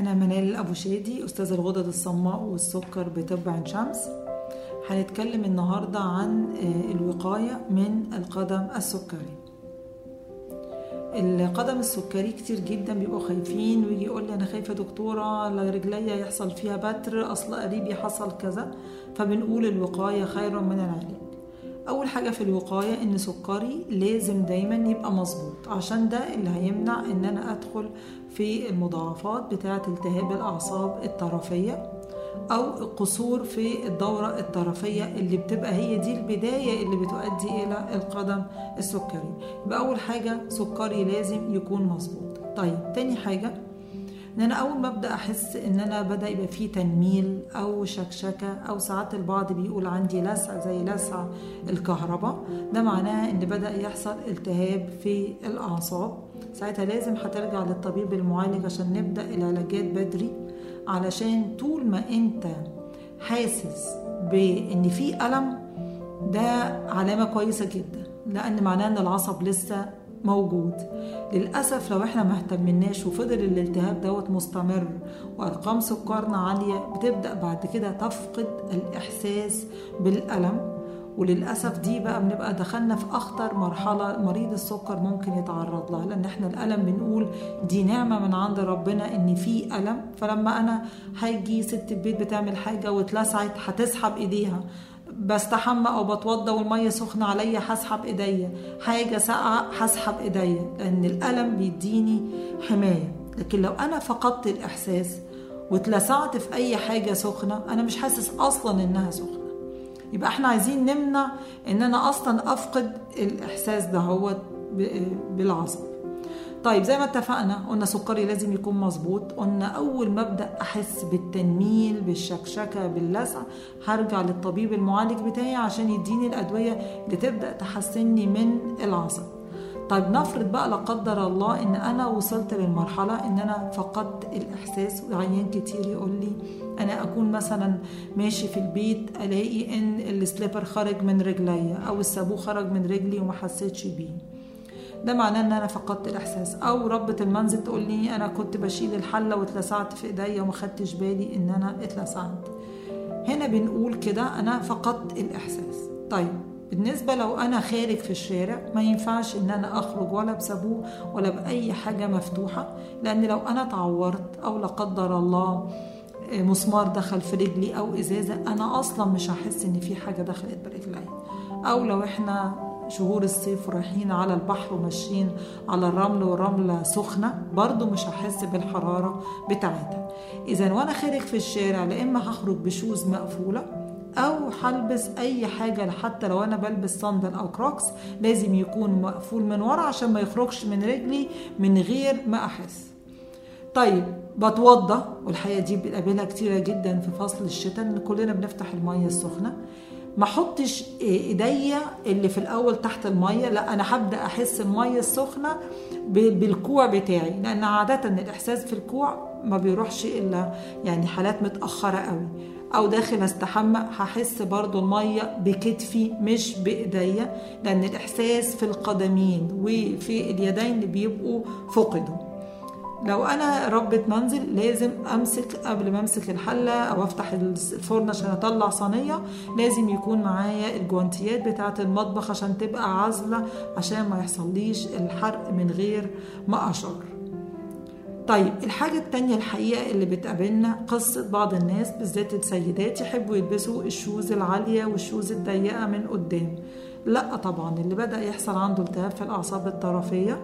أنا منال أبو شادي، أستاذة الغدد الصماء والسكر بطب عين شمس. هنتكلم النهاردة عن الوقاية من القدم السكري. القدم السكري كتير جدا بيبقوا خايفين ويجي يقول لي أنا خايفة دكتورة رجليا يحصل فيها بتر، أصل قريبي حصل كذا. فبنقول الوقاية خير من العلاج. أول حاجة في الوقاية إن سكري لازم دايما يبقى مظبوط، عشان ده اللي هيمنع إن أنا أدخل في المضاعفات بتاعة التهاب الأعصاب الطرفية أو قصور في الدورة الطرفية اللي بتبقى هي دي البداية اللي بتؤدي إلى القدم السكري. يبقى أول حاجة سكري لازم يكون مظبوط. طيب تاني حاجة ان انا اول ما ابدا احس ان انا بدا يبقى فيه تنميل او شكشكه، او ساعات البعض بيقول عندي لسعه زي لسعه الكهرباء، ده معناها ان بدا يحصل التهاب في الاعصاب. ساعتها لازم هترجع للطبيب المعالج عشان نبدا العلاجات بدري، علشان طول ما انت حاسس بان في الم ده علامه كويسه جدا، لان معناه ان العصب لسه موجود. للأسف لو احنا ما اهتمناش وفضل الالتهاب دوت مستمر وأرقام سكرنا عالية، بتبدأ بعد كده تفقد الإحساس بالألم، وللأسف دي بقى بنبقى دخلنا في أخطر مرحلة مريض السكر ممكن يتعرض لها، لأن احنا الألم بنقول دي نعمة من عند ربنا إن في ألم. فلما أنا هيجي ست البيت بتعمل حاجة واتلسعت هتسحب إيديها، بستحمى او بتوضى والميه سخنه عليا هسحب ايديا، حاجه ساقعه هسحب ايديا، لان الالم بيديني حمايه. لكن لو انا فقدت الاحساس واتلسعت في اي حاجه سخنه انا مش حاسس اصلا انها سخنه، يبقى احنا عايزين نمنع ان انا اصلا افقد الاحساس ده هو بالعصب. طيب زي ما اتفقنا قلنا سكري لازم يكون مظبوط، قلنا اول ما ابدا احس بالتنميل بالشكشكه باللسع هرجع للطبيب المعالج بتاعي عشان يديني الادويه اللي تبدا تحسني من العصب. طيب نفرض بقى لا قدر الله ان انا وصلت للمرحله ان انا فقدت الاحساس، وعيان كتير يقول لي انا اكون مثلا ماشي في البيت الاقي ان السليبر خرج من رجليا او الصابون خرج من رجلي وما حسيتش بيه، ده معناه ان انا فقدت الاحساس. او ربة المنزل تقول لي انا كنت بشيل الحله واتلسعت في ايديا وما خدتش بالي ان انا اتلسعت، هنا بنقول كده انا فقدت الاحساس. طيب بالنسبه لو انا خارج في الشارع ما ينفعش ان انا اخرج ولا بصابون ولا باي حاجه مفتوحه، لان لو انا اتعورت او لا قدر الله مسمار دخل في رجلي او ازازه انا اصلا مش هحس ان في حاجه دخلت برجليا. او لو احنا شهور الصيف ورايحين على البحر وماشيين على الرمل والرمله سخنه برضو مش هحس بالحراره بتاعتها. اذا وانا خارج في الشارع لا اما هخرج بشوز مقفوله او هلبس اي حاجه، حتى لو انا بلبس صندل او كروكس لازم يكون مقفول من ورا عشان ما يخرجش من رجلي من غير ما احس. طيب بتوضى، والحقيقه دي بنقابلها كتيره جدا في فصل الشتاء ان كلنا بنفتح الميه السخنه، ما حطش ايديا اللي في الاول تحت الميه، لا انا هبدا احس الميه السخنه بالكوع بتاعي، لان عاده الاحساس في الكوع ما بيروحش الا يعني حالات متاخره قوي. او داخل استحمى هحس برضو الميه بكتفي مش بايديا، لان الاحساس في القدمين وفي اليدين اللي بيبقوا فقدوا. لو انا ربة منزل لازم امسك قبل ما امسك الحله او افتح الفرن عشان اطلع صينيه لازم يكون معايا الجوانتيات بتاعه المطبخ عشان تبقى عازله، عشان ما يحصليش الحرق من غير ما اشعر. طيب الحاجه التانيه الحقيقه اللي بتقابلنا قصه بعض الناس بالذات السيدات يحبوا يلبسوا الشوز العاليه والشوز الضيقه من قدام، لا طبعا اللي بدا يحصل عنده التهاب في الاعصاب الطرفيه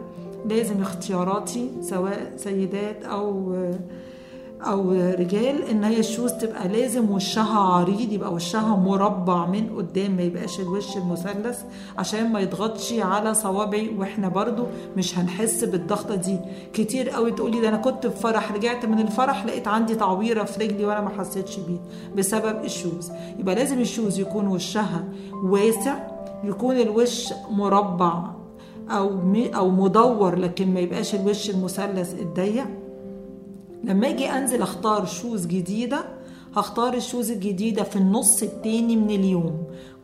لازم اختياراتي سواء سيدات او رجال ان هي الشوز تبقى لازم وشها عريض، يبقى وشها مربع من قدام ما يبقاش الوش المثلث عشان ما يضغطش على صوابعي، واحنا برضو مش هنحس بالضغطه دي. كتير قوي تقولي ده انا كنت في فرح رجعت من الفرح لقيت عندي تعويره في رجلي وانا ما حسيتش بيه بسبب الشوز. يبقى لازم الشوز يكون وشها واسع، يكون الوش مربع او مدور، لكن ما يبقاش الوش المثلث الضيق. لما اجي انزل اختار شوز جديده هختار الشوز الجديده في النص التاني من اليوم،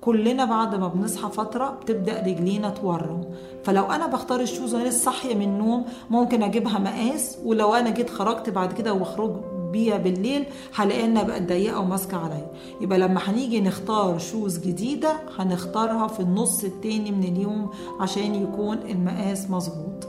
كلنا بعد ما بنصحى فترة بتبدأ رجلينا تورم. فلو أنا بختار الشوز وأنا لسه صاحية من النوم ممكن أجيبها مقاس، ولو أنا جيت خرجت بعد كده وبخرج بيها بالليل هلاقي إنها بقت ضيقة وماسكة عليا. يبقى لما هنيجي نختار شوز جديدة هنختارها في النص التاني من اليوم عشان يكون المقاس مظبوط.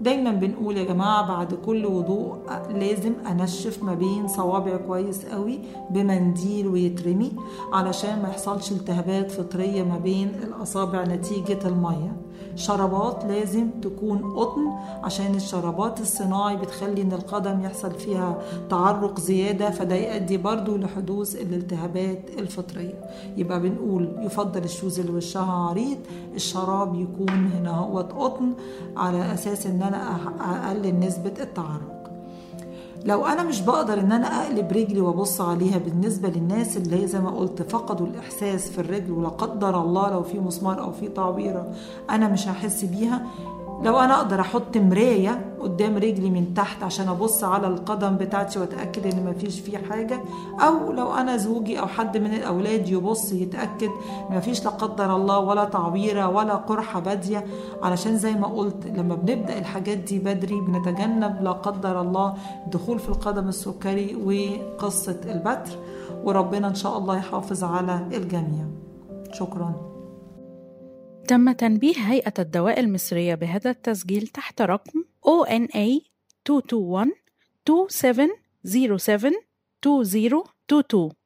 دايما بنقول يا جماعة بعد كل وضوء لازم انشف ما بين صوابع كويس قوي بمنديل ويترمي علشان ما يحصلش التهابات فطرية ما بين الاصابع نتيجة المية. شربات لازم تكون قطن عشان الشربات الصناعي بتخلي ان القدم يحصل فيها تعرق زيادة، فده يؤدي برضو لحدوث الالتهابات الفطرية. يبقى بنقول يفضل الشوز اللي وشها عريض، الشراب يكون هنا هوت قطن على اساس ان انا اقلل نسبة التعرق. لو انا مش بقدر ان انا اقلب رجلي وابص عليها، بالنسبه للناس اللي هي زي ما قلت فقدوا الاحساس في الرجل ولا قدر الله لو في مسمار او في تعويره انا مش هحس بيها، لو انا اقدر احط مرايه قدام رجلي من تحت عشان ابص على القدم بتاعتي واتاكد ان مفيش فيه حاجه، او لو انا زوجي او حد من الاولاد يبص يتاكد مفيش لا قدر الله ولا تعويره ولا قرحه باديه، علشان زي ما قلت لما بنبدا الحاجات دي بدري بنتجنب لا قدر الله الدخول في القدم السكري وقصه البتر. وربنا ان شاء الله يحافظ على الجميع. شكرا. تم تنبيه هيئة الدواء المصرية بهذا التسجيل تحت رقم ONA 221 2707 2022.